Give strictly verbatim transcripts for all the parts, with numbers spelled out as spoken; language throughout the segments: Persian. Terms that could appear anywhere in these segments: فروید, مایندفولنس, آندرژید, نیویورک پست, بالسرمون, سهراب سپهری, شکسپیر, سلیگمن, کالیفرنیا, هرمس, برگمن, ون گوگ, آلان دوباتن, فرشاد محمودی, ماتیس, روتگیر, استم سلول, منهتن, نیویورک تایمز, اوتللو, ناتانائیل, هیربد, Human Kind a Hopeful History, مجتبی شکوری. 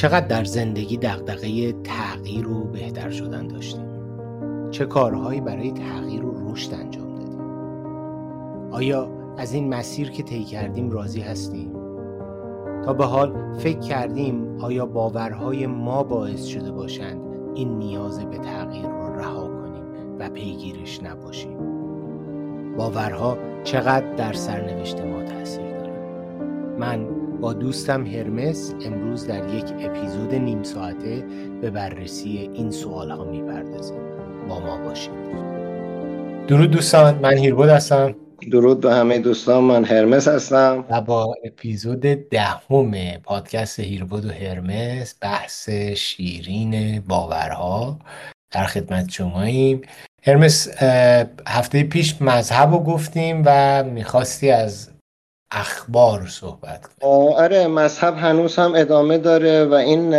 چقدر در زندگی دغدغه تغییر و بهتر شدن داشتیم؟ چه کارهایی برای تغییر و رشد انجام دادیم؟ آیا از این مسیر که طی کردیم راضی هستیم؟ تا به حال فکر کردیم آیا باورهای ما باعث شده باشند این نیاز به تغییر رو رها کنیم و پیگیرش نباشیم؟ باورها چقدر در سرنوشت ما تأثیر دارند؟ من با دوستم هرمس امروز در یک اپیزود نیم ساعته به بررسی این سوالها می‌پردازیم. با ما باشید. درود دوستان، من هیربد هستم. درود به همه دوستان، من هرمس هستم و با اپیزود دهم پادکست هیربد و هرمس، بحث شیرین باورها، در خدمت شماییم. هرمس، هفته پیش مذهب رو گفتیم و میخواستی از اخبار صحبت کنیم. آره، مذهب هنوز هم ادامه داره و این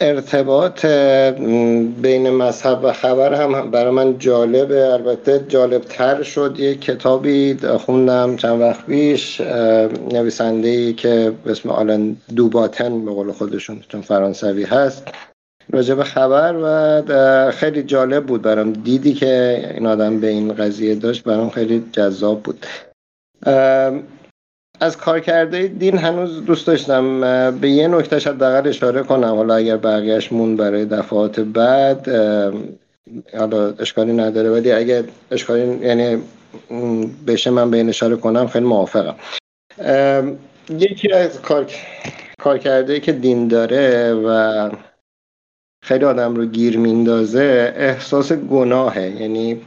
ارتباط بین مذهب و خبر هم برای من جالبه. البته جالبتر شد یک کتابی خوندم چند وقت پیش، نویسنده‌ای که به اسم آلان دوباتن، به قول خودشون چون فرانسوی هست، راجع به خبر، و خیلی جالب بود برام. دیدی که این آدم به این قضیه داشت برام خیلی جذاب بود. از کارکرده دین هنوز دوست داشتم به یه نکتهش حداقل اشاره کنم، حالا اگر بقیه‌اش مون برای دفعات بعد حالا اشکالی نداره، ولی اگر اشکالی یعنی بشه من به این اشاره کنم خیلی موافقم. یکی از کار کارکرده‌ای که دین داره و خیلی آدم رو گیر میندازه احساس گناهه. یعنی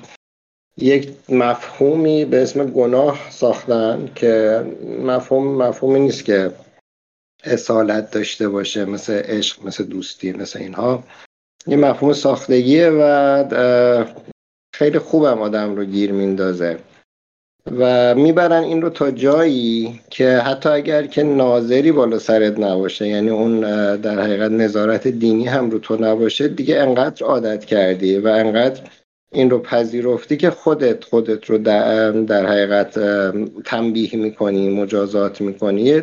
یک مفهومی به اسم گناه ساختن که مفهوم مفهومی نیست که اصالت داشته باشه، مثل عشق، مثل دوستی، مثل اینها. یه مفهوم ساختگیه و خیلی خوبم آدم رو گیر میندازه و میبرن این رو تا جایی که حتی اگر که ناظری بالا سرت نباشه، یعنی اون در حقیقت نظارت دینی هم رو تو نباشه، دیگه انقدر عادت کردی و انقدر این رو پذیرفتی که خودت خودت رو در, در حقیقت تنبیه میکنی، مجازات میکنی.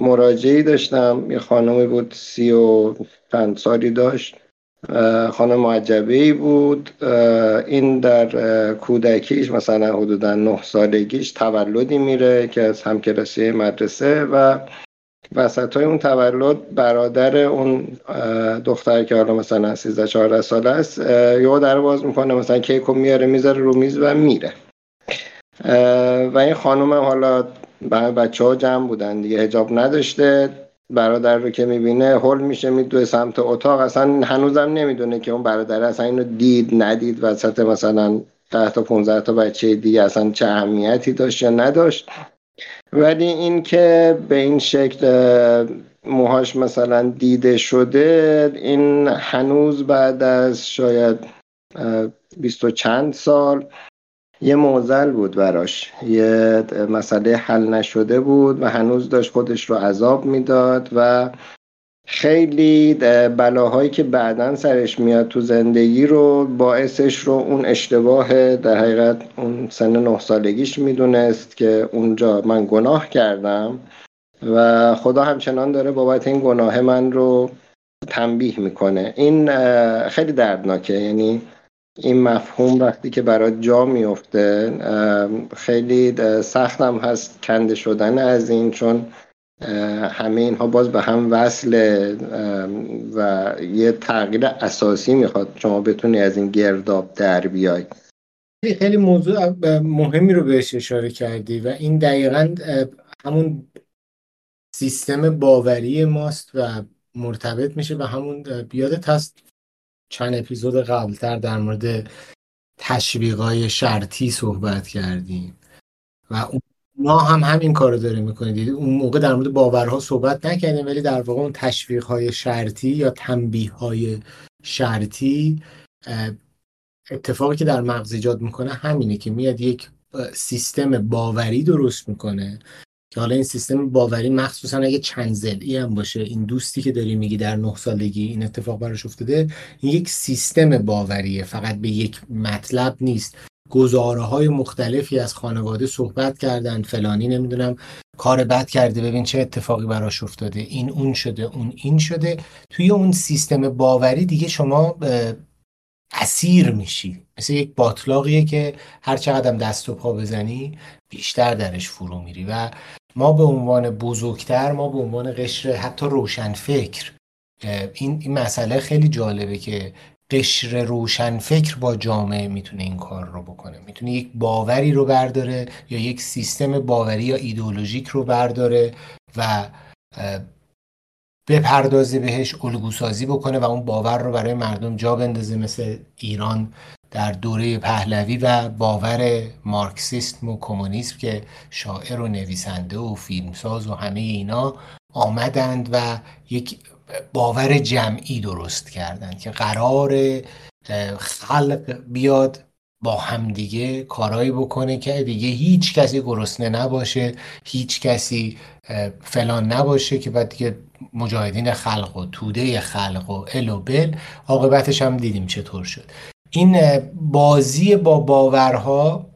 مراجعی داشتم، یه خانمی بود سی و پنج سالی داشت، خانم معجبه‌ای بود. این در کودکیش مثلا حدودا نه سالگیش تولدی میره که از همکلاسی مدرسه، و وسط های اون تولد برادر اون دختر که حالا مثلا سیزده چهارده ساله است یهو در باز میکنه، مثلا کیکو میاره میذاره رو میز و میره. و این خانم هم حالا بچه ها جمع بودن دیگه، حجاب نداشته، برادر رو که میبینه هول میشه میدوه سمت اتاق، اصلا هنوزم نمیدونه که اون برادر اصلا اینو دید ندید، وسط مثلا ده تا پانزده تا بچه دیگه اصلا چه اهمیتی داشت یا نداشت. ولی این که به این شکل موهاش مثلا دیده شده، این هنوز بعد از شاید بیست و چند سال یه معضل بود براش، یه مسئله حل نشده بود و هنوز داشت خودش رو عذاب میداد و خیلی بلاهایی که بعداً سرش میاد تو زندگی رو باعثش رو اون اشتباه در حقیقت اون سن نه سالگیش میدونست که اونجا من گناه کردم و خدا همچنان داره بابت این گناه من رو تنبیه میکنه. این خیلی دردناکه، یعنی این مفهوم وقتی که برات جا میفته خیلی سختم هست کنده شدن از این، چون همه اینها باز به هم وصله و یه تغییر اساسی میخواد شما بتونی از این گرداب در بیای. خیلی موضوع مهمی رو بهش اشاره کردی و این دقیقاً همون سیستم باوری ماست و مرتبط میشه و همون بیادت هست چند اپیزود قبلتر در مورد تشویقای شرطی صحبت کردیم و اون ما هم همین کارو داره میکنید. اون موقع در مورد باورها صحبت نکردیم ولی در واقع اون تشویق‌های شرطی یا تنبیه‌های شرطی اتفاقی که در مغز ایجاد میکنه همینه که میاد یک سیستم باوری درست میکنه که حالا این سیستم باوری مخصوصا اگه چند ضلعی هم باشه، این دوستی که داری میگی در نه سالگی این اتفاق براش افتاده، این یک سیستم باوریه، فقط به یک مطلب نیست گزاره‌های مختلفی از خانواده صحبت کردن، فلانی نمیدونم کار بد کرده، ببین چه اتفاقی براش افتاده، این اون شده، اون این شده. توی اون سیستم باوری دیگه شما اسیر میشی، مثل یک باطلاقیه که هر چقدر دست و پا بزنی بیشتر درش فرو میری. و ما به عنوان بزرگتر، ما به عنوان قشر حتی روشنفکر، این این مسئله خیلی جالبه که قشر روشنفکر با جامعه میتونه این کار رو بکنه، میتونه یک باوری رو برداره یا یک سیستم باوری یا ایدئولوژیک رو برداره و بپردازه بهش، الگوسازی بکنه و اون باور رو برای مردم جا بندازه، مثل ایران در دوره پهلوی و باور مارکسیسم و کمونیسم که شاعر و نویسنده و فیلمساز و همه اینا آمدند و یک باور جمعی درست کردند که قرار خلق بیاد با همدیگه کارایی بکنه که دیگه هیچ کسی گرسنه نباشه، هیچ کسی فلان نباشه، که بعد دیگه مجاهدین خلق و توده خلق و ال و بل، عاقبتش هم دیدیم چطور شد. این بازی با باورها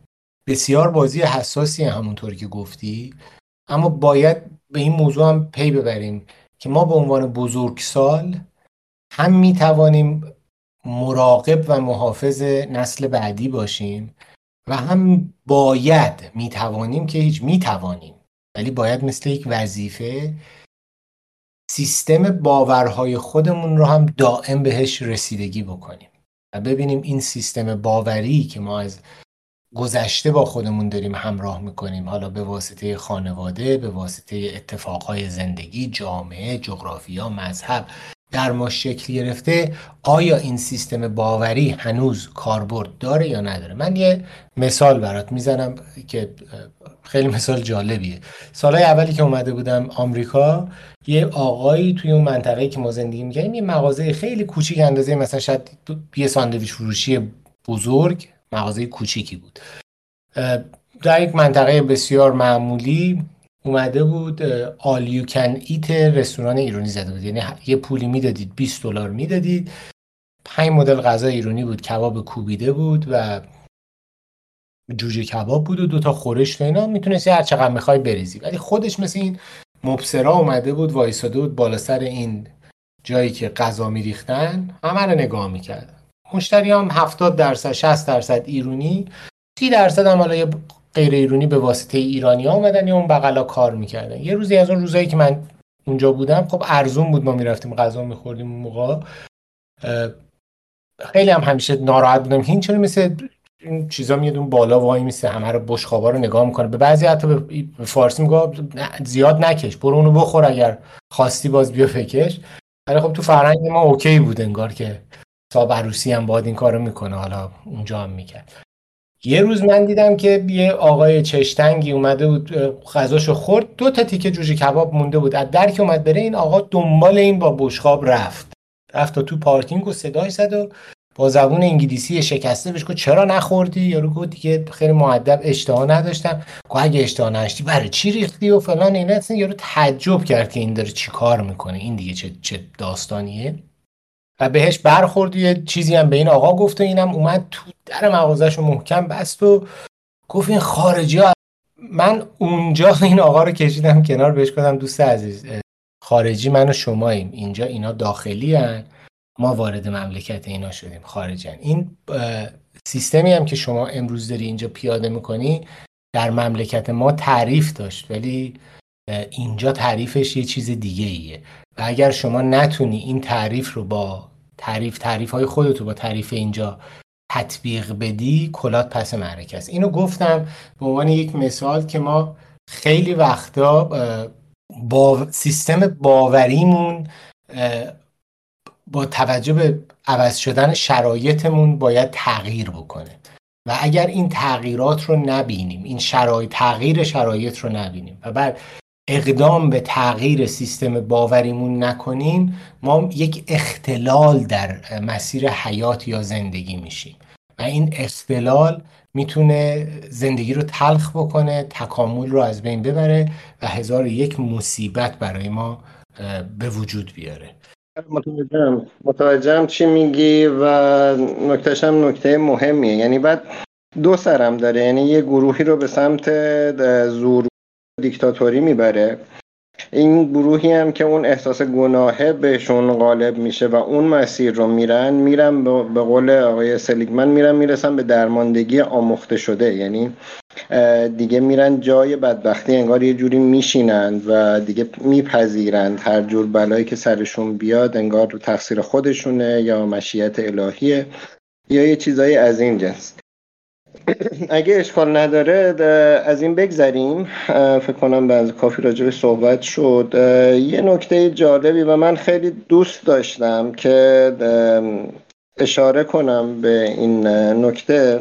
بسیار بازی حساسی، همونطور که گفتی، اما باید به این موضوع هم پی ببریم که ما به عنوان بزرگسال هم میتوانیم مراقب و محافظ نسل بعدی باشیم و هم باید میتوانیم که هیچ میتوانیم ولی باید مثل یک وظیفه سیستم باورهای خودمون رو هم دائم بهش رسیدگی بکنیم و ببینیم این سیستم باوری که ما از گذشته با خودمون داریم همراه میکنیم، حالا به واسطه خانواده، به واسطه اتفاقهای زندگی، جامعه، جغرافیا، مذهب، در ما شکل گرفته، آیا این سیستم باوری هنوز کاربرد داره یا نداره؟ من یه مثال برات میزنم که خیلی مثال جالبیه. سالهای اولی که اومده بودم آمریکا، یه آقایی توی اون منطقه‌ای که ما زندگی می‌کردیم، یه مغازه خیلی کوچیک، اندازه مثلا شاید یه ساندویچ فروشی بزرگ، مغازه کوچیکی بود در یک منطقه بسیار معمولی اومده بود. all you can eat رستوران ایرانی زده بود، یعنی یه پولی میدادید، بیست دلار میدادید، پنج مدل غذا ایرانی بود، کباب کوبیده بود و جوجه کباب بود و دو تا خورش تو اینا، میتونستی هر چقدر میخوای بریزی. ولی خودش مثل این مبصرا اومده بود، وایساده بود بالا سر این جایی که غذا میریختن، همه رو نگاه میکرد. مشتری هم هفتاد درصد شصت درصد ایرانی، سی درصد هم حالا غیر ایرانی به واسطه ایرانی‌ها اومدن یا اون بغلا کار میکردن. یه روزی از اون روزایی که من اونجا بودم، خب ارزون بود، ما میرفتیم غذا میخوردیم، اون موقع خیلی هم همیشه ناراحت بودم که این چون مثل این چیزا میاد اون بالا وای میسه، همه رو بشخابا رو نگاه میکنه، به بعضی حتی به فارسی میگه زیاد نکش، برو اونو بخور، اگر خواستی باز بیا بکش. ولی خب تو فرهنگ ما اوکی بود انگار که صاحب عروسی هم باید این کارو میکنه، حالا اونجا هم میکرد. یه روز من دیدم که یه آقای چشتنگی اومده بود، غذاشو خورد، دو تا تیکه جوجه کباب مونده بود، از در که اومد بره این آقا دنبال این با بشقاب رفت، رفت تا تو پارکینگ و صدای زد و با زبون انگلیسی شکسته بهش گفت چرا نخوردی؟ یارو گفت دیگه خیلی مؤدب، اشتها نداشتم. گفت اگه اشتها نداشتی برای چی ریختی و فلان اینا. اصلا یارو تعجب کرد که این داره چیکار میکنه، این دیگه چه چه داستانیه. و بهش برخورد، یه چیزی هم به این آقا گفت و اینم اومد تو در مغازه‌ش رو محکم بست و گفت این خارجی‌ها. من اونجا این آقا رو کشیدم کنار، بهش گفتم دوست عزیز، خارجی من و شماییم، اینجا اینا داخلی هن، ما وارد مملکت اینا شدیم، خارجن. این سیستمی هم که شما امروز داری اینجا پیاده میکنی در مملکت ما تعریف داشت، ولی اینجا تعریفش یه چیز دیگه ایه. و اگر شما نتونی این تعریف رو با تعریف تعریف‌های خودتو با تعریف اینجا تطبیق بدی، کلات پس معرکه است. اینو گفتم به عنوان یک مثال که ما خیلی وقتا با سیستم باوریمون با توجه به عوض شدن شرایطمون باید تغییر بکنه و اگر این تغییرات رو نبینیم، این شرایط تغییر شرایط رو نبینیم و بعد اقدام به تغییر سیستم باوریمون نکنیم، ما یک اختلال در مسیر حیات یا زندگی میشیم و این اختلال میتونه زندگی رو تلخ بکنه، تکامل رو از بین ببره و هزار و یک مصیبت برای ما به وجود بیاره. متوجهم متوجهم چی میگی و نکتهشم نکته مهمیه، یعنی بعد دو سرم داره، یعنی یه گروهی رو به سمت زور دیکتاتوری میبره، این گروهی هم که اون احساس گناهه بهشون غالب میشه و اون مسیر رو میرن میرن به قول آقای سلیگمن میرن میرسن به درماندگی آموخته شده، یعنی دیگه میرن جای بدبختی، انگار یه جوری میشینند و دیگه میپذیرند هر جور بلایی که سرشون بیاد انگار تقصیر خودشونه یا مشیت الهیه یا یه چیزایی از این جنس. اگه اشکال نداره از این بگذریم، فکر کنم باز کافی راجعش صحبت شد. یه نکته جالبی و من خیلی دوست داشتم که اشاره کنم به این نکته،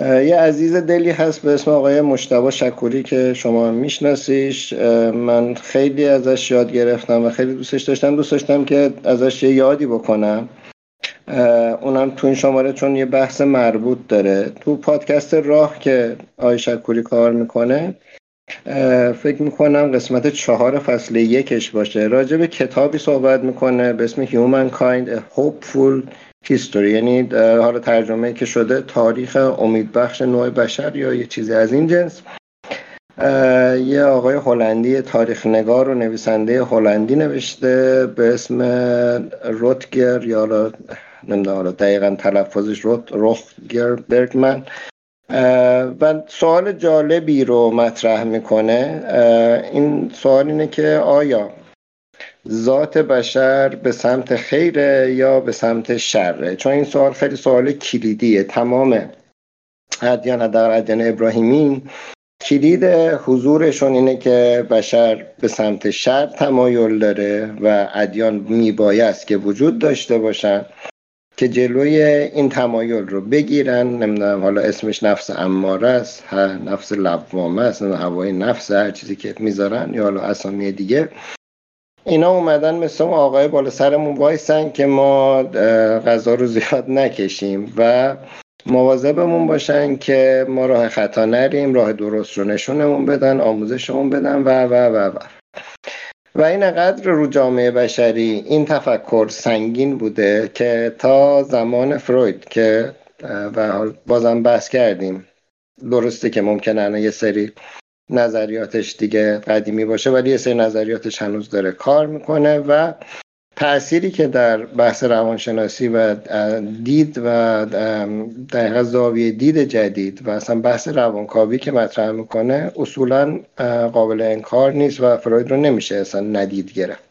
یه عزیز دلی هست به اسم آقای مجتبی شکوری که شما میشناسیش، من خیلی ازش یاد گرفتم و خیلی دوستش داشتم دوست داشتم که ازش یه یادی بکنم. اونم تو این شماره چون یه بحث مربوط داره تو پادکست راه که آقای شکوری کار میکنه، فکر میکنم قسمت چهار فصل یکش باشه، راجع به کتابی صحبت میکنه به اسم Human Kind a Hopeful History، یعنی حالا ترجمه که شده تاریخ امیدبخش نوع بشر یا یه چیزی از این جنس. یه آقای هلندی تاریخ نگار و نویسنده هلندی نوشته به اسم روتگیر، یا نمیدونم دقیقا تلفظش روت روتگیر برگمن، و سوال جالبی رو مطرح میکنه. این سوال اینه که آیا ذات بشر به سمت خیره یا به سمت شره؟ چون این سوال خیلی سوال کلیدیه. تمام ادیان در ادیان ابراهیمی کلید حضورشون اینه که بشر به سمت شر تمایل داره و ادیان میبایست که وجود داشته باشن که جلوی این تمایل رو بگیرن. نمیدونم حالا اسمش نفس اماره است، نفس لوامه است، هوای نفس، هر چیزی که میذارن یا حالا اسامی دیگه. اینا اومدن مثل آقای بالسرمون وایسن که ما غذا رو زیاد نکشیم و مواظبمون باشن که ما راه خطا نریم، راه درست رو نشونمون بدن، آموزشمون بدن و و و و و اینقدر رو جامعه بشری این تفکر سنگین بوده که تا زمان فروید که و بازم بحث کردیم، درسته که ممکنه یه سری نظریاتش دیگه قدیمی باشه ولی یه سری نظریاتش هنوز داره کار میکنه و تأثیری که در بحث روانشناسی و دید و دقیقا زاویه دید جدید و اصلا بحث روانکاوی که مطرح میکنه اصولا قابل انکار نیست و فروید رو نمیشه اصلا ندید گرفت.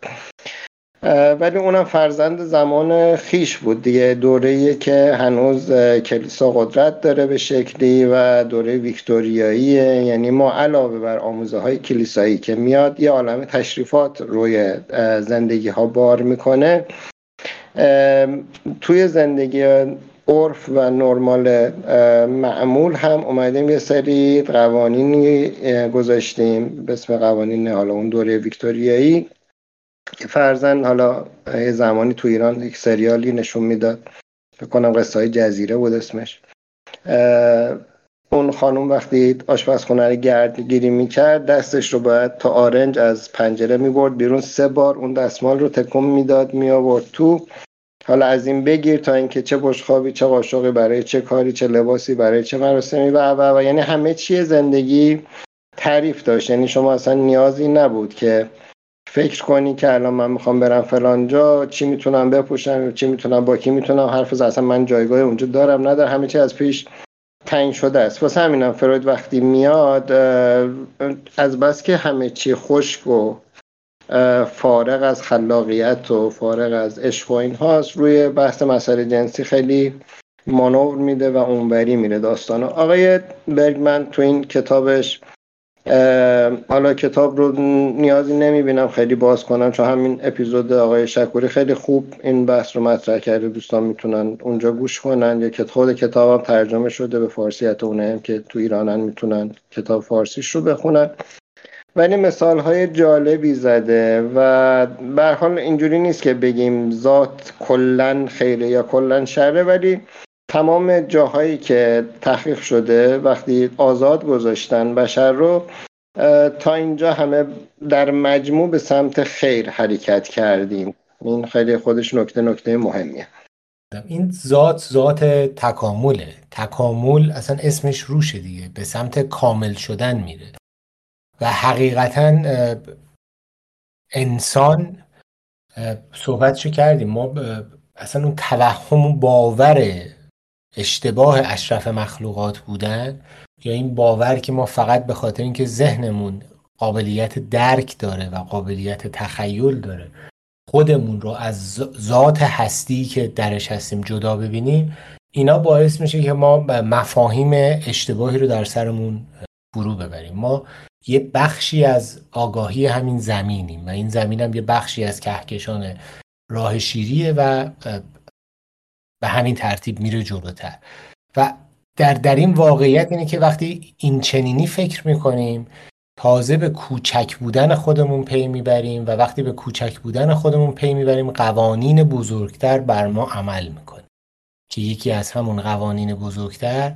ولی اونم فرزند زمان خیش بود دیگه، دوره‌ای که هنوز کلیسا قدرت داره به شکلی و دوره ویکتوریاییه، یعنی ما علاوه بر آموزه های کلیسایی که میاد یه عالم تشریفات روی زندگی ها بار میکنه، توی زندگی عرف و نرمال معمول هم اومدیم یه سری قوانینی گذاشتیم به اسم قوانین حالا اون دوره ویکتوریایی. فرضاً حالا یه زمانی تو ایران یک سریالی نشون میداد، فکر کنم قصه های جزیره بود اسمش، اون خانم وقتی آشپزخونه رو گردگیری میکرد دستش رو باید تا آرنج از پنجره میبرد بیرون، سه بار اون دستمال رو تکون میداد میآورد تو، حالا از این بگیر تا اینکه چه بشخابی، چه قاشقی برای چه کاری، چه لباسی برای چه مراسمی و و و یعنی همه چیه زندگی تعریف داشت. یعنی شما اصلا نیازی نبود که فکر کنی که الان من میخوام برم فلان جا، چی میتونم بپوشم، چی میتونم، با کی میتونم حرف بزنم، اصلا من جایگاه اونجا دارم ندارم، همه چی از پیش تعیین شده است. واسه همینم فروید وقتی میاد از بس که همه چی خشک و فارغ از خلاقیت و فارغ از عشق و اینهاست، روی بحث مسائل جنسی خیلی مانور میده و اونوری میره داستانا. آقای برگمن تو این کتابش، حالا کتاب رو نیازی نمیبینم خیلی باز کنم چون همین اپیزود آقای شکوری خیلی خوب این بحث رو مطرح کرده، دوستان میتونن اونجا گوش کنن. یا که خود کتاب هم ترجمه شده به فارسی، حتی اونه هم که تو ایرانن میتونن کتاب فارسیش رو بخونن. ولی مثال های جالبی زده و به هر حال اینجوری نیست که بگیم ذات کلن خیره یا کلن شره، ولی تمام جاهایی که تحقیق شده وقتی آزاد گذاشتن بشر رو تا اینجا همه در مجموع به سمت خیر حرکت کردیم. این خیلی خودش نکته نکته مهمیه. این ذات ذات تکامله. تکامل اصلا اسمش روشه دیگه، به سمت کامل شدن میره و حقیقتا انسان، صحبتشو کردیم ما، اصلا اون توهم و باور اشتباه اشرف مخلوقات بودن، یا این باور که ما فقط به خاطر اینکه ذهنمون قابلیت درک داره و قابلیت تخیل داره خودمون رو از ذات هستی که درش هستیم جدا ببینیم، اینا باعث میشه که ما مفاهیم اشتباهی رو در سرمون فرو ببریم. ما یه بخشی از آگاهی همین زمینیم و این زمین هم یه بخشی از کهکشان راه شیریه و به همین ترتیب میره جلوتر. و در در این واقعیت اینه که وقتی این چنینی فکر میکنیم تازه به کوچک بودن خودمون پی میبریم و وقتی به کوچک بودن خودمون پی میبریم قوانین بزرگتر بر ما عمل میکنه که یکی از همون قوانین بزرگتر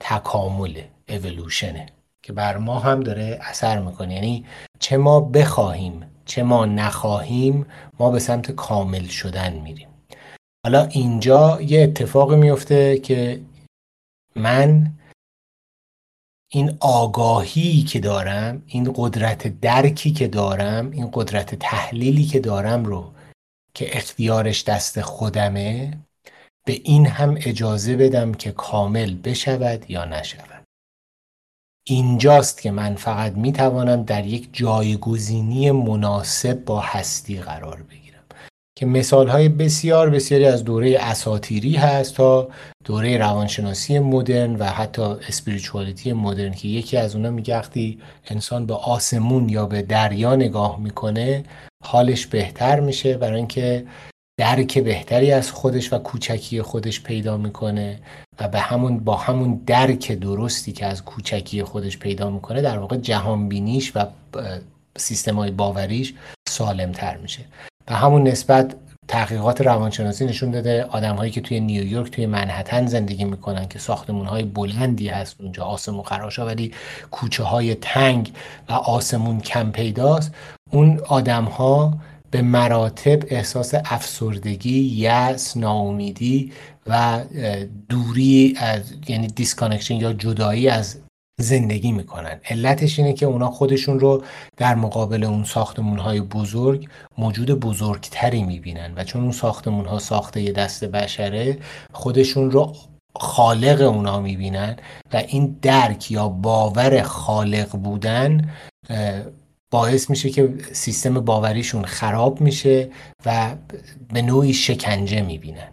تکامله، اِوولوشنه که بر ما هم داره اثر میکنه. یعنی چه ما بخواهیم چه ما نخواهیم ما به سمت کامل شدن میریم. حالا اینجا یه اتفاق میفته که من این آگاهی که دارم، این قدرت درکی که دارم، این قدرت تحلیلی که دارم رو که اختیارش دست خودمه، به این هم اجازه بدم که کامل بشود یا نشود. اینجاست که من فقط میتوانم در یک جایگزینی مناسب با هستی قرار بگیرم که مثالهای بسیار بسیاری از دوره اساطیری هست تا دوره روانشناسی مدرن و حتی اسپریچوالیتی مدرن که یکی از اونا میگه وقتی انسان به آسمون یا به دریا نگاه میکنه حالش بهتر میشه، برای اینکه درک بهتری از خودش و کوچکی خودش پیدا میکنه و به همون با همون درک درستی که از کوچکی خودش پیدا میکنه در واقع جهانبینیش و سیستم‌های باوریش سالمتر میشه. و همون نسبت تحقیقات روانشناسی نشون داده آدم‌هایی که توی نیویورک توی منهتن زندگی میکنن که ساختمان‌های بلندی هست اونجا، آسمون خراشا ولی کوچه‌های تنگ و آسمون کم پیداست، اون آدم‌ها به مراتب احساس افسردگی، یأس، ناامیدی و دوری از، یعنی دیسکانکشن یا جدایی از زندگی میکنن. علتش اینه که اونا خودشون رو در مقابل اون ساختمونهای بزرگ موجود بزرگتری میبینن و چون اون ساختمونها ساخته ی دست بشره خودشون رو خالق اونا میبینن و این درک یا باور خالق بودن باعث میشه که سیستم باوریشون خراب میشه و به نوعی شکنجه میبینن.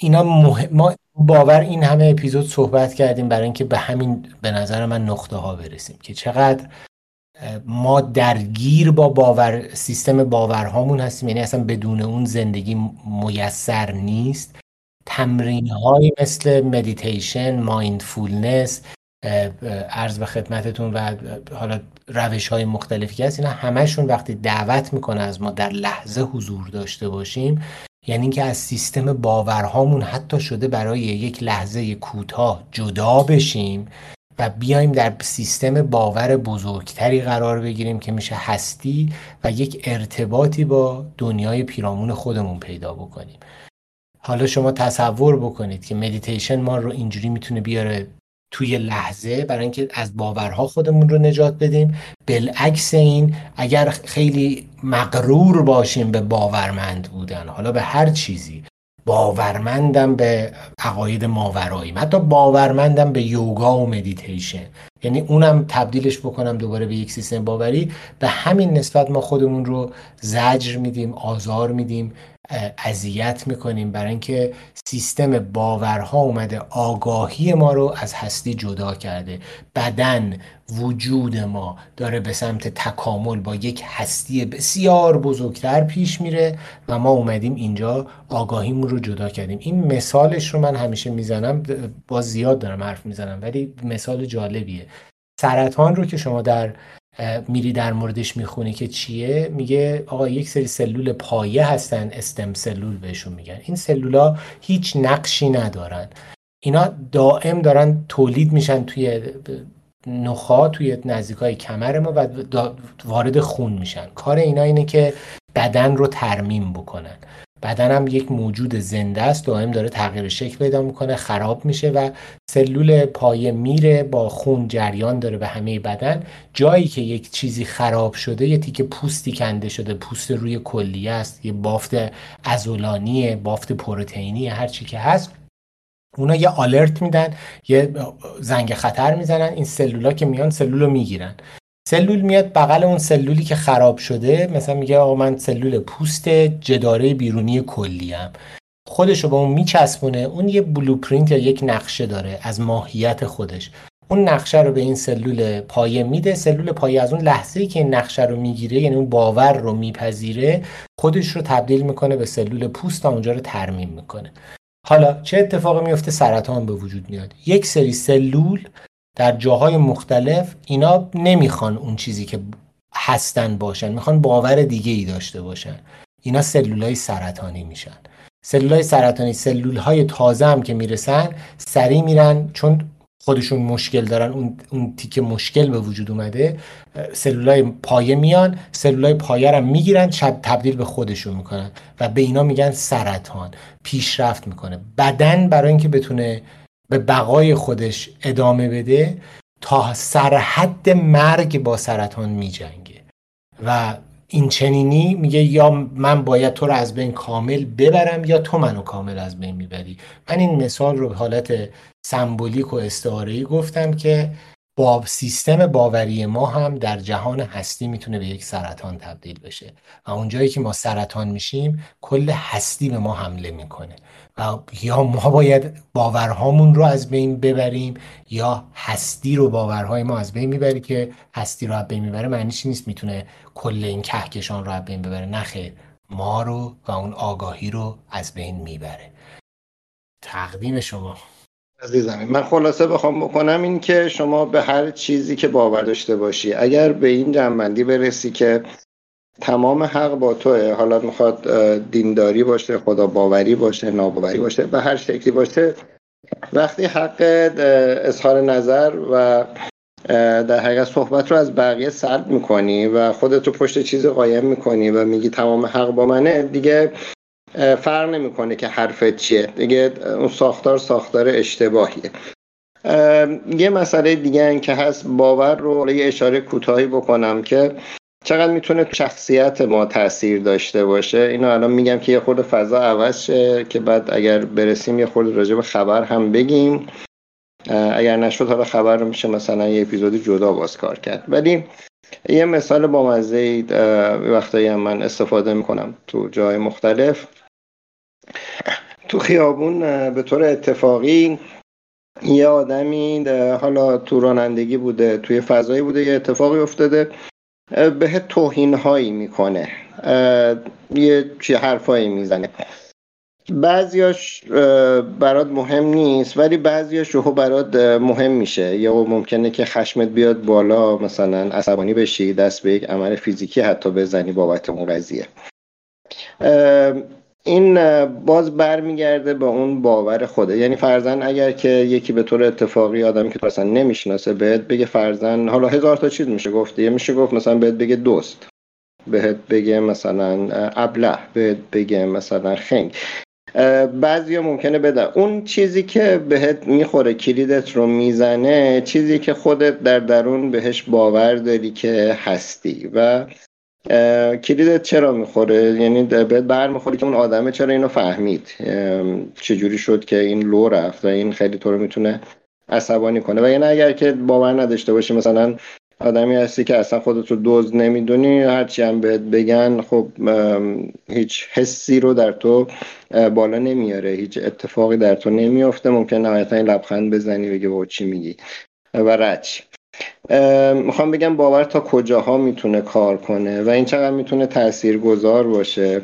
اینا مهم... ما باور این همه اپیزود صحبت کردیم برای اینکه به همین به نظر من نقطه ها برسیم که چقدر ما درگیر با باور سیستم باورهامون هستیم، یعنی اصلا بدون اون زندگی میسر نیست. تمرین های مثل مدیتیشن، مایندفولنس، عرض به خدمتتون و حالا روش های مختلفی که هست، اینا همشون وقتی دعوت میکنه از ما در لحظه حضور داشته باشیم، یعنی اینکه از سیستم باورهامون حتی شده برای یک لحظه کوتاه جدا بشیم و بیایم در سیستم باور بزرگتری قرار بگیریم که میشه هستی و یک ارتباطی با دنیای پیرامون خودمون پیدا بکنیم. حالا شما تصور بکنید که مدیتیشن ما رو اینجوری میتونه بیاره توی لحظه برای اینکه از باورها خودمون رو نجات بدیم، بالعکس این اگر خیلی مغرور باشیم به باورمند بودن، حالا به هر چیزی، باورمندم به عقاید ماورایی، حتی باورمندم به یوگا و مدیتیشن، یعنی اونم تبدیلش بکنم دوباره به یک سیستم باوری، به همین نسبت ما خودمون رو زجر میدیم، آزار میدیم، اذیت میکنیم برای اینکه سیستم باورها اومده آگاهی ما رو از هستی جدا کرده. بدن، وجود ما داره به سمت تکامل با یک هستی بسیار بزرگتر پیش میره و ما اومدیم اینجا آگاهیمون رو جدا کردیم. این مثالش رو من همیشه میزنم، باز زیاد دارم حرف میزنم ولی مثال جالبیه. سرطان رو که شما در میری در موردش میخونی که چیه، میگه آقا یک سری سلول پایه هستن، استم سلول بهشون میگن. این سلولا هیچ نقشی ندارن، اینا دائم دارن تولید میشن توی نخاع، توی نزدیکای کمر ما و وارد خون میشن. کار اینا اینه که بدن رو ترمیم بکنن بدنم یک موجود زنده است، دائم داره تغییر شکل پیدا میکنه، خراب میشه و سلول پایه میره، با خون جریان داره به همه بدن. جایی که یک چیزی خراب شده، یه تیکه پوستی کنده شده، پوست روی کلیه است، یه بافت عضلانی، بافت پروتئینی، هر چی که هست، اونا یه آلرت میدن، یه زنگ خطر میزنن. این سلولا که میان سلولو میگیرن. سلول میاد بغل اون سلولی که خراب شده، مثلا میگه آقا من سلول پوست جداره بیرونی کلیم، خودشو به اون میچسبونه. اون یه بلوپرینت یا یک نقشه داره از ماهیت خودش، اون نقشه رو به این سلول پایه میده. سلول پایه از اون لحظه‌ای که این نقشه رو میگیره، یعنی اون باور رو میپذیره، خودش رو تبدیل میکنه به سلول پوست و اونجا رو ترمیم میکنه. حالا چه اتفاقی میفته؟ سرطان به وجود میاد. یک سری سلول در جاهای مختلف، اینا نمیخوان اون چیزی که هستن باشن، میخوان باور دیگه ای داشته باشن. اینا سلولای سرطانی میشن. سلولای سرطانی، سلولهای تازه هم که میرسن سریع میرن، چون خودشون مشکل دارن، اون اون تیکه مشکل به وجود اومده. سلولای پایه میان، سلولای پایه رو میگیرن، تبدیل به خودشون میکنن و به اینا میگن سرطان. پیشرفت میکنه بدن، برای اینکه بتونه به بقای خودش ادامه بده، تا سرحد مرگ با سرطان میجنگه. و این چنینی میگه یا من باید تو رو از بین کامل ببرم، یا تو منو کامل از بین میبری. من این مثال رو به حالت سمبولیک و استعاره‌ای گفتم که با سیستم باوری ما هم در جهان هستی میتونه به یک سرطان تبدیل بشه و اونجایی که ما سرطان میشیم، کل هستی به ما حمله میکنه و یا ما باید باورهامون رو از بین ببریم، یا هستی رو، باورهای ما از بین میبری. که هستی رو از بین میبره معنیش نیست میتونه کل این کهکشان رو از بین ببره، نه خیر، ما رو و اون آگاهی رو از بین میبره. تقدیم شما عزیزم. من خلاصه بخوام بکنم این که شما به هر چیزی که باور داشته باشی، اگر به این جنبندی برسی که تمام حق با توه، حالا میخواد دینداری باشه، خدا باوری باشه، ناباوری باشه، به هر شکلی باشه، وقتی حق اظهار نظر و در حقیقت صحبت رو از بقیه سلب میکنی و خودت رو پشت چیز قایم میکنی و میگی تمام حق با منه، دیگه فرق نمیکنه که حرفت چیه، دیگه اون ساختار ساختار اشتباهیه. یه مسئله دیگه این که هست، باور رو یه اشاره کوتاهی بکنم که چقدر میتونه شخصیت ما تأثیر داشته باشه. اینو الان میگم که یه خورده فضا عوض شه، که بعد اگر برسیم یه خورده راجع به خبر هم بگیم، اگر نشد حالا خبر رو میشه مثلا یه اپیزود جدا باز کار کرد. ولی یه مثال بامزه‌ای وقتایی هم من استفاده میکنم تو جای مختلف. تو خیابون به طور اتفاقی یه آدمی، حالا تو رانندگی بوده، توی فضایی بوده، یه اتفاقی افتاده، بهت توهین‌هایی میکنه، یه چی حرفایی میزنه. بعضیاش برات مهم نیست، ولی بعضیاش یهو برات مهم میشه. یا ممکنه که خشمت بیاد بالا، مثلا عصبانی بشی، دست به یک عمل فیزیکی حتی بزنی بابت اون قضیه. این باز برمیگرده به اون باور خوده. یعنی فرضاً اگر که یکی به طور اتفاقی، آدمی که تو اصلا نمیشناسه، بهت بگه فرضاً حالا هزار تا چیز میشه گفت، یه میشه گفت مثلا بهت بگه دوست، بهت بگه مثلا ابله، بهت بگه مثلا خنگ، بعضیا ممکنه بده. اون چیزی که بهت میخوره، کلیدت رو میزنه، چیزی که خودت در درون بهش باور داری که هستی. و کلیدت چرا میخوره؟ یعنی بهت بر میخوره که اون آدمه چرا اینو فهمید، چجوری شد که این لو رفت، و این خیلی تو رو میتونه عصبانی کنه. و یعنی اگر که باور نداشته باشی، مثلا آدمی هستی که اصلا خودت رو دوز نمیدونی، هرچی هم بهت بگن خب هیچ حسی رو در تو بالا نمیاره، هیچ اتفاقی در تو نمیافته، ممکن نهایتا این لبخند بزنی بگی با چی میگی و رچ. میخوام بگم باور تا کجاها میتونه کار کنه و این چقدر میتونه تاثیرگذار باشه.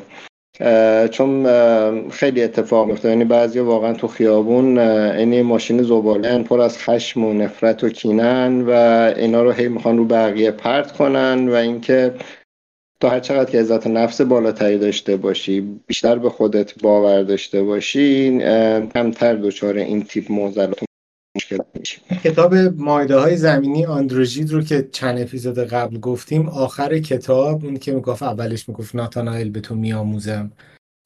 اه، چون اه، خیلی اتفاق میفته. یعنی بعضیا واقعا تو خیابون این ماشین زباله پر از خشم و نفرت و کینن و اینا رو هی میخوان رو بقیه پرت کنن. و اینکه تا هر چقدر که عزت نفس بالاتری داشته باشی، بیشتر به خودت باور داشته باشی، کمتر دچار این تیپ معضلات مشکل میشی. کتاب مایده های زمینی آندروژید رو که چند اپیزود قبل گفتیم، آخر کتاب اون که میگفت، اولش میگفت ناتانائیل به تو میاموزم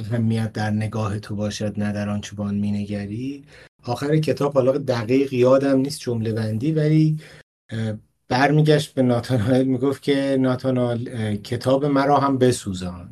اهمیت در نگاه تو باشد نه در آن چوبان مینگری. آخر کتاب حالا دقیق یادم نیست جمله بندی، ولی برمیگشت به ناتانائیل میگفت که ناتانائیل کتاب مرا هم بسوزان.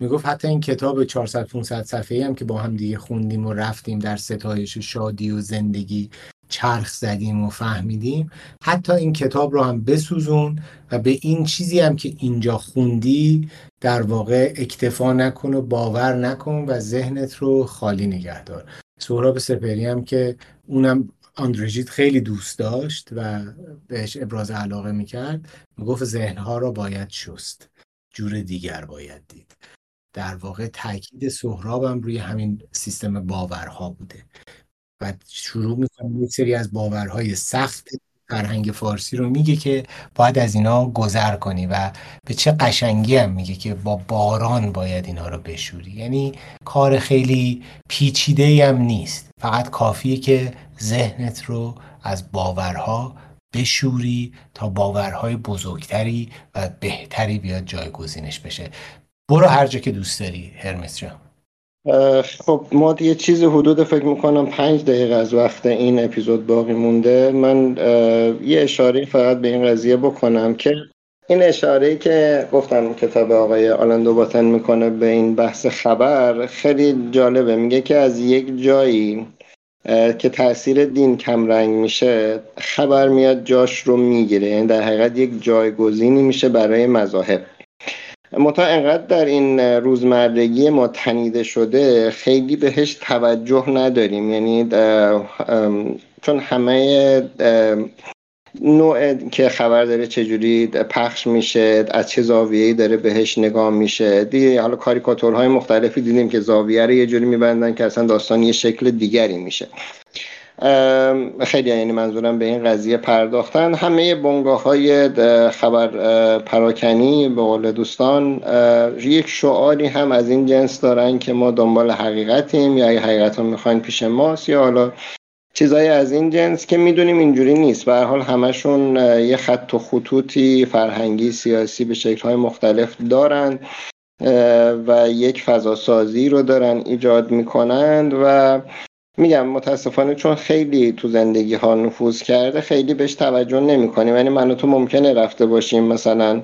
میگفت حتی این کتاب چهارصد پانصد صفحه‌ای هم که با هم دیگه خوندیم و رفتیم در ستایش شادی و زندگی چرخ زدیم و فهمیدیم، حتی این کتاب رو هم بسوزون و به این چیزی هم که اینجا خوندی در واقع اکتفا نکن و باور نکن و ذهنت رو خالی نگه دار. سهراب سپهری هم که اونم آندرژید خیلی دوست داشت و بهش ابراز علاقه میکرد، میگفت ذهنها را باید شست، جور دیگر باید دید. در واقع تاکید سهراب هم روی همین سیستم باورها بوده و شروع میکنه یک سری از باورهای سخت فرهنگ فارسی رو میگه که باید از اینا گذر کنی و به چه قشنگی هم میگه که با باران باید اینا رو بشوری. یعنی کار خیلی پیچیده هم نیست، فقط کافیه که ذهنت رو از باورها بشوری تا باورهای بزرگتری و بهتری بیاد جایگزینش بشه. برو هر جا که دوست داری هرمس جان. خب ما یه چیز حدود فکر میکنم پنج دقیقه از وقت این اپیزود باقی مونده. من یه اشاره فقط به این قضیه بکنم که این اشاره‌ای که گفتم کتاب آقای آلان دوباتن میکنه به این بحث خبر خیلی جالبه. میگه که از یک جایی که تأثیر دین کمرنگ میشه خبر میاد جاش رو میگیره، یعنی در حقیقت یک جایگزینی میشه برای مذاهب. متا انقدر در این روزمرگی ما تنیده شده خیلی بهش توجه نداریم، یعنی چون همه نوع که خبر داره چجوری پخش میشه، از چه زاویه‌ای داره بهش نگاه میشه دیگه. حالا کاریکاتورهای مختلفی دیدیم که زاویه رو یه جوری میبندن که اصلا داستان یه شکل دیگری میشه. خیلی یعنی منظورم به این قضیه پرداختن همه بنگاه‌های خبر پراکنی به قول دوستان یک شعاری هم از این جنس دارن که ما دنبال حقیقتیم، یا حقیقت رو میخواین پیش ماست، یا حالا چیزایی از این جنس که میدونیم اینجوری نیست. به هر حال همشون یه خط و خطوطی فرهنگی سیاسی به شکل‌های مختلف دارن و یک فضاسازی رو دارن ایجاد میکنند و میگم متاسفانه چون خیلی تو زندگی ها نفوذ کرده خیلی بهش توجه نمی کنیم. یعنی من و تو ممکنه رفته باشیم مثلا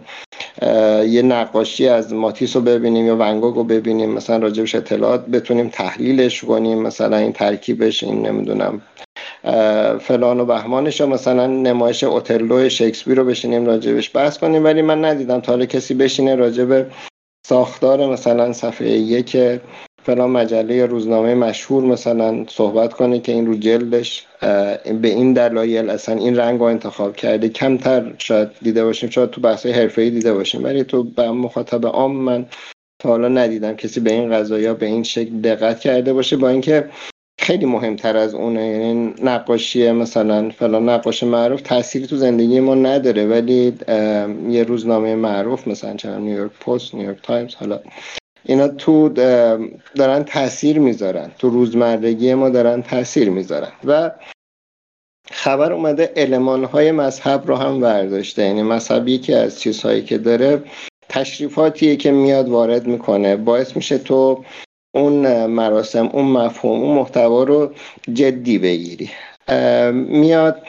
یه نقاشی از ماتیس رو ببینیم یا ون گوگ رو ببینیم، مثلا راجبش اطلاعات بتونیم تحلیلش کنیم، مثلا این ترکیبش این نمیدونم فلان و بهمانش، یا مثلا نمایش اوتللو شکسپیر رو بشینیم راجبش بحث کنیم. ولی من ندیدم تا حالا کسی بشینه راجب ساختار مثلا صفحه یک فلان مجله یا روزنامه مشهور مثلا صحبت کنه که این رو جلدش به این دلایل اصلا این رنگ رو انتخاب کرده. کمتر شاید دیده باشیم، شاید تو بحث‌های حرفه‌ای دیده باشیم، ولی تو به مخاطب عام من تا حالا ندیدم کسی به این قضایا به این شکل دقت کرده باشه، با اینکه خیلی مهمتر از اونه. یعنی نقاشی مثلا فلان نقاش معروف تأثیری تو زندگی ما نداره، ولی یه روزنامه معروف مثلا چند نیویورک پست، نیویورک تایمز، حالا اینا تو دارن تأثیر میذارن، تو روزمرگی ما دارن تأثیر میذارن. و خبر اومده المانهای مذهب رو هم برداشته. یعنی مذهب یکی از چیزهایی که داره تشریفاتیه که میاد وارد میکنه، باعث میشه تو اون مراسم، اون مفهوم، اون محتوا رو جدی بگیری. میاد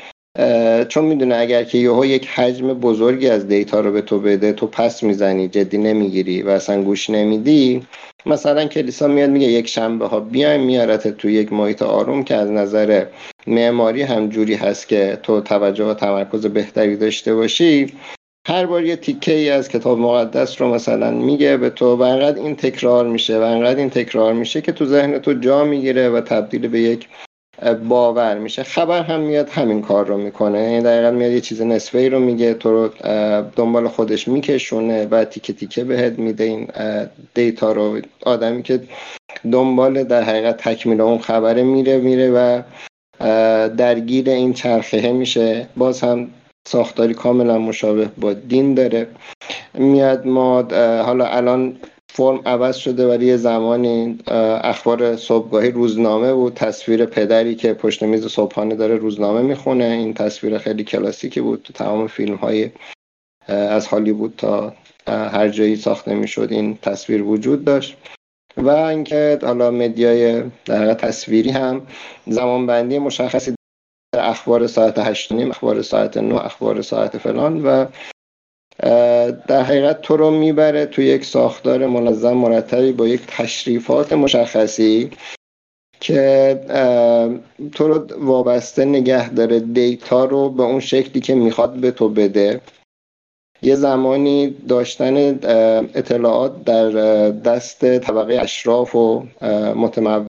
چون میدونه اگر که یهو یک حجم بزرگی از دیتا رو به تو بده تو پس میزنی، جدی نمیگیری و اصلا گوش نمیدی. مثلا کلیسا میاد میگه یک شنبه ها بیایم میارتت تو یک محیط آروم که از نظر معماری هم جوری هست که تو توجه و تمرکز بهتری داشته باشی. هر بار یه تیکه ای از کتاب مقدس رو مثلا میگه به تو و انقدر این تکرار میشه و انقدر این تکرار میشه که تو ذهن تو جا میگیره و تبدیل به یک باور میشه. خبر هم میاد همین کار رو میکنه، یعنی دقیقا میاد یه چیز نسبی رو میگه، تو رو دنبال خودش میکشونه و تیکه تیکه بهت میده این دیتا رو. آدمی که دنبال در حقیقت تکمیل اون خبره میره میره و درگیر این چرخه میشه. باز هم ساختاری کاملا مشابه با دین داره. میاد ما حالا الان فرم عوض شده، ولی یه زمانی اخبار صبحگاهی روزنامه بود، تصویر پدری که پشت میز صبحانه داره روزنامه میخونه. این تصویر خیلی کلاسیکی بود تو تمام فیلم های از هالیوود تا هر جایی ساخته میشد این تصویر وجود داشت و اینکه حالا مدیای در واقع تصویری هم زمانبندی مشخصی در اخبار ساعت هشت و نیم، اخبار ساعت نه، اخبار ساعت فلان و در حقیقت تو رو میبره توی یک ساختار منظم مرتبی با یک تشریفات مشخصی که تو رو وابسته نگه داره، دیتا رو به اون شکلی که میخواد به تو بده. یه زمانی داشتن اطلاعات در دست طبقه اشراف و متمولین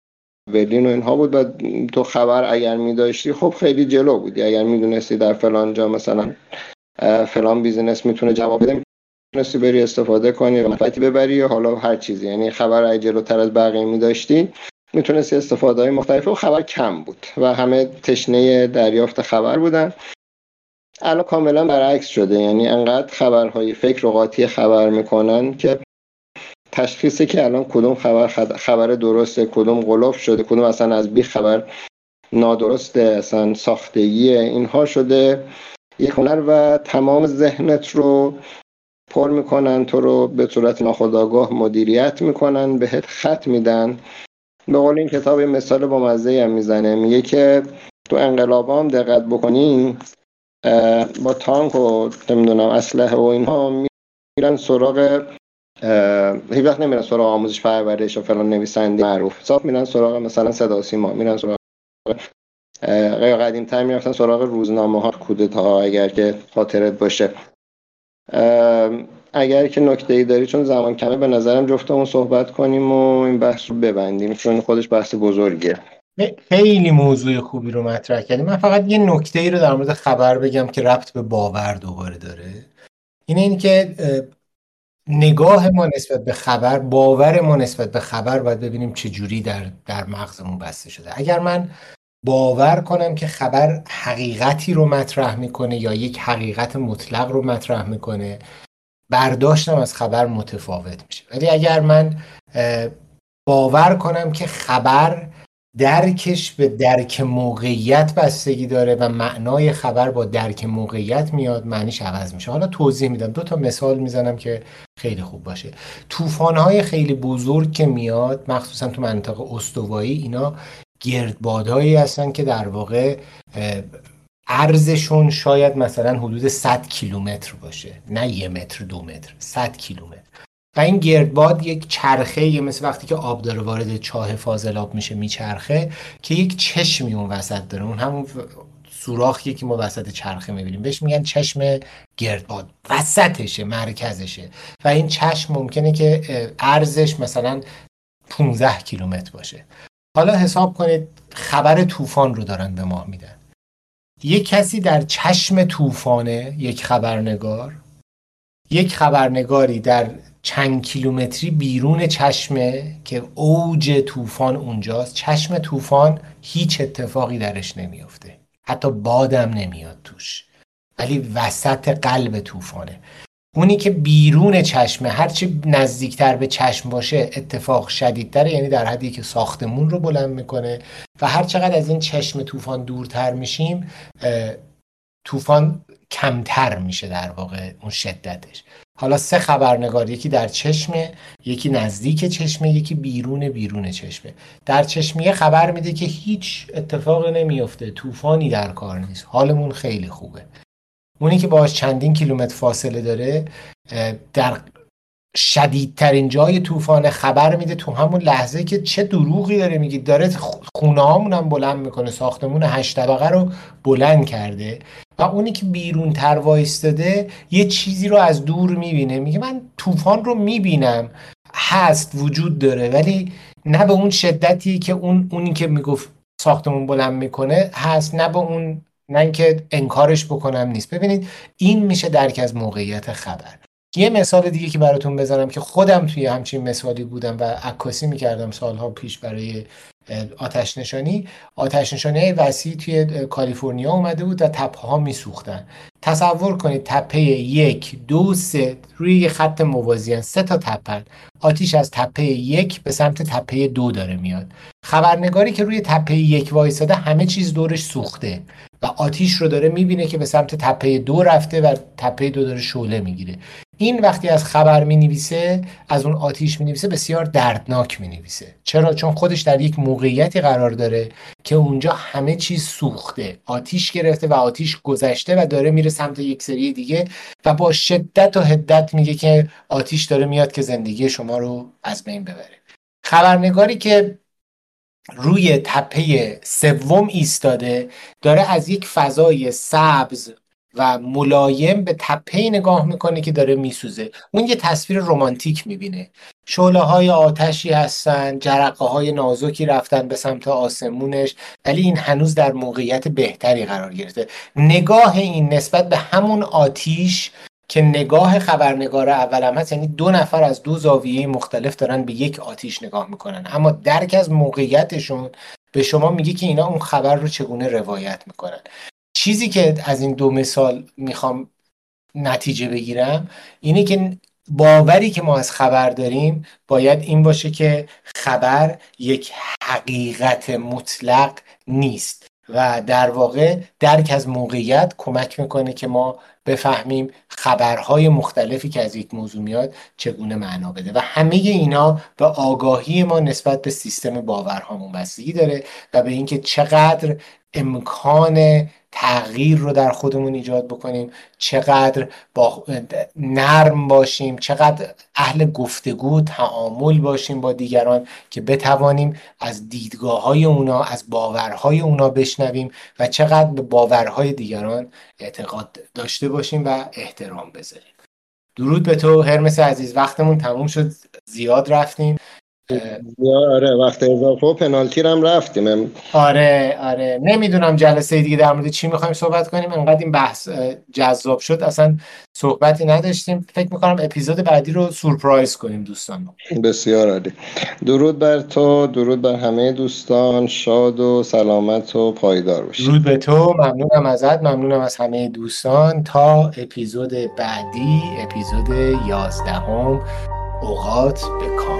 و اینها بود و تو خبر اگر میداشتی خب خیلی جلو بودی، اگر میدونستی در فلان جا مثلا فلان بیزینس میتونه جواب بده میتونستی بری استفاده کنی و منفعتی ببری یا حالا هر چیزی، یعنی خبر اگر جلوتر از بقیه میداشتی میتونستی استفاده های مختلف و خبر کم بود و همه تشنه دریافت خبر بودن. الان کاملا برعکس شده، یعنی انقدر خبرهای فکر و قاطی خبر میکنن که تشخیصی که الان کدوم خبر خبر درسته، کدوم غلوف شده، کدوم اصلا از بی خبر نادرسته، اصلا ساختگیه، اینها شده یک هنر و تمام ذهنت رو پر میکنن، تو رو به صورت ناخودآگاه مدیریت میکنن، بهت خط میدن. به قول این کتاب این مثال با مزه‌ای هم میزنه، میگه که تو انقلابام دقت بکنین با تانک و نمیدونم اسلحه و اینها میرن سراغ هیچ وقت نمیرن سراغ آموزش پرورش و فلان نویسنده معروف، صاف میرن سراغ مثلا صدا سیما، میرن سراغ غیر قدیم‌تر میرفتن سراغ روزنامه‌ها، کودتاها اگر که خاطرت باشه. اگر که نکته‌ای داری چون زمان کمه به نظرم جفتمون صحبت کنیم و این بحث رو ببندیم چون خودش بحث بزرگیه. خیلی موضوع خوبی رو مطرح کردیم. من فقط یه نکته‌ای رو در مورد خبر بگم که ربط به باور دوباره داره. اینه این که نگاه ما نسبت به خبر، باور ما نسبت به خبر باید ببینیم چه جوری در در مغزمون بسته شده. اگر من باور کنم که خبر حقیقتی رو مطرح میکنه یا یک حقیقت مطلق رو مطرح میکنه، برداشتم از خبر متفاوت میشه. ولی اگر من باور کنم که خبر درکش به درک موقعیت بستگی داره و معنای خبر با درک موقعیت میاد، معنیش عوض میشه. حالا توضیح میدم، دو تا مثال میزنم که خیلی خوب باشه. طوفان‌های خیلی بزرگ که میاد مخصوصا تو منطقه استوایی، اینا گردبادهایی هستن که در واقع عرضشون شاید مثلا حدود صد کیلومتر باشه، نه یه متر دو متر، صد کیلومتر. و این گردباد یک چرخه، یه مثل وقتی که آب داره وارد چاه فاضلاب میشه میچرخه، که یک چشمی اون وسط داره، اون همون سوراخی که ما وسط چرخه میبینیم بهش میگن چشم گردباد، وسطشه، مرکزشه. و این چشم ممکنه که عرضش مثلا پانزده کیلومتر باشه. حالا حساب کنید خبر طوفان رو دارن به ما میدن، یک کسی در چشم طوفانه، یک خبرنگار، یک خبرنگاری در چند کیلومتری بیرون چشمه که اوج طوفان اونجاست. چشم طوفان هیچ اتفاقی درش نمیفته، حتی بادم نمیاد توش، ولی وسط قلب طوفانه. اونی که بیرون چشمه، هرچی نزدیکتر به چشم باشه اتفاق شدیدتره، یعنی در حدی که ساختمون رو بلند میکنه. و هر چقدر از این چشم طوفان دورتر میشیم طوفان کمتر میشه در واقع اون شدتش. حالا سه خبرنگار، یکی در چشمه، یکی نزدیک چشمه، یکی بیرون بیرون چشمه. در چشمه خبر میده که هیچ اتفاق نمیفته، طوفانی در کار نیست، حالمون خیلی خوبه. اونی که باهاش چندین کیلومتر فاصله داره در شدیدترین جای طوفان خبر میده تو همون لحظه که چه دروغی داره میگید، داره خونه هامون هم بلند میکنه، ساختمون هشت طبقه رو بلند کرده. و اونی که بیرون تر وایستاده یه چیزی رو از دور میبینه، میگه من طوفان رو میبینم، هست، وجود داره، ولی نه به اون شدتی که اون اونی که میگفت ساختمون بلند میکنه هست، نه به اون، نه اینکه انکارش بکنم نیست. ببینید این میشه درک از موقعیت خبر. یه مثال دیگه که براتون بزنم که خودم توی همچین مثالی بودم و عکاسی میکردم سالها پیش برای آتش نشانی. آتش نشانی وسیع توی کالیفرنیا اومده بود و تپه ها میسوختن. تصور کنید تپه یک، دو، سه روی یه خط موازی، سه تا تپه، آتیش از تپه یک به سمت تپه دو داره میاد. خبرنگاری که روی تپه یک وایساده همه چیز دورش سوخته و آتیش رو داره میبینه که به سمت تپه دو رفته و تپه دو داره شعله میگیره. این وقتی از خبر مینویسه، از اون آتیش مینویسه، بسیار دردناک مینویسه. چرا؟ چون خودش در یک موقعیتی قرار داره که اونجا همه چیز سوخته، آتیش گرفته و آتیش گذشته و داره میره سمت یک سری دیگه و با شدت و حدت میگه که آتیش داره میاد که زندگی شما رو از بین ببره. خبرنگاری که روی تپه سوم ایستاده داره از یک فضای سبز و ملایم به تپه نگاه میکنه که داره میسوزه. اون یه تصویر رمانتیک میبینه، شعله های آتشی هستن، جرقه های نازکی رفتن به سمت آسمونش، ولی این هنوز در موقعیت بهتری قرار گرفته. نگاه این نسبت به همون آتیش که نگاه خبرنگار اول هم هست، یعنی دو نفر از دو زاویه مختلف دارن به یک آتیش نگاه میکنن، اما درک از موقعیتشون به شما میگه که اینا اون خبر رو چگونه روایت میکنن. چیزی که از این دو مثال میخوام نتیجه بگیرم اینه که باوری که ما از خبر داریم باید این باشه که خبر یک حقیقت مطلق نیست و در واقع درک از موقعیت کمک میکنه که ما بفهمیم خبرهای مختلفی که از یک موضوع میاد چگونه معنا بده و همه اینا به آگاهی ما نسبت به سیستم باورهامون بستگی داره و به اینکه چقدر امکان تغییر رو در خودمون ایجاد بکنیم، چقدر با نرم باشیم، چقدر اهل گفتگو تعامل باشیم با دیگران که بتوانیم از دیدگاه‌های اونا، از باورهای اونا بشنویم و چقدر به باورهای دیگران اعتقاد داشته باشیم و احترام بذاریم. درود به تو هرمس عزیز، وقتمون تموم شد، زیاد رفتیم. آره وقت اضافه و پنالتی رو هم رفتیم. آره آره نمیدونم جلسه دیگه در مورد چی میخوایم صحبت کنیم، انقدر این بحث جذاب شد اصلا صحبتی نداشتیم. فکر میکنم اپیزود بعدی رو سورپرایز کنیم دوستان. بسیار عالی، درود بر تو، درود بر همه دوستان، شاد و سلامت و پایدار باشید. درود به تو، ممنونم ازت، ممنونم از همه دوستان. تا اپیزود بعدی، اپیزود یازدهم، اوقات بکام.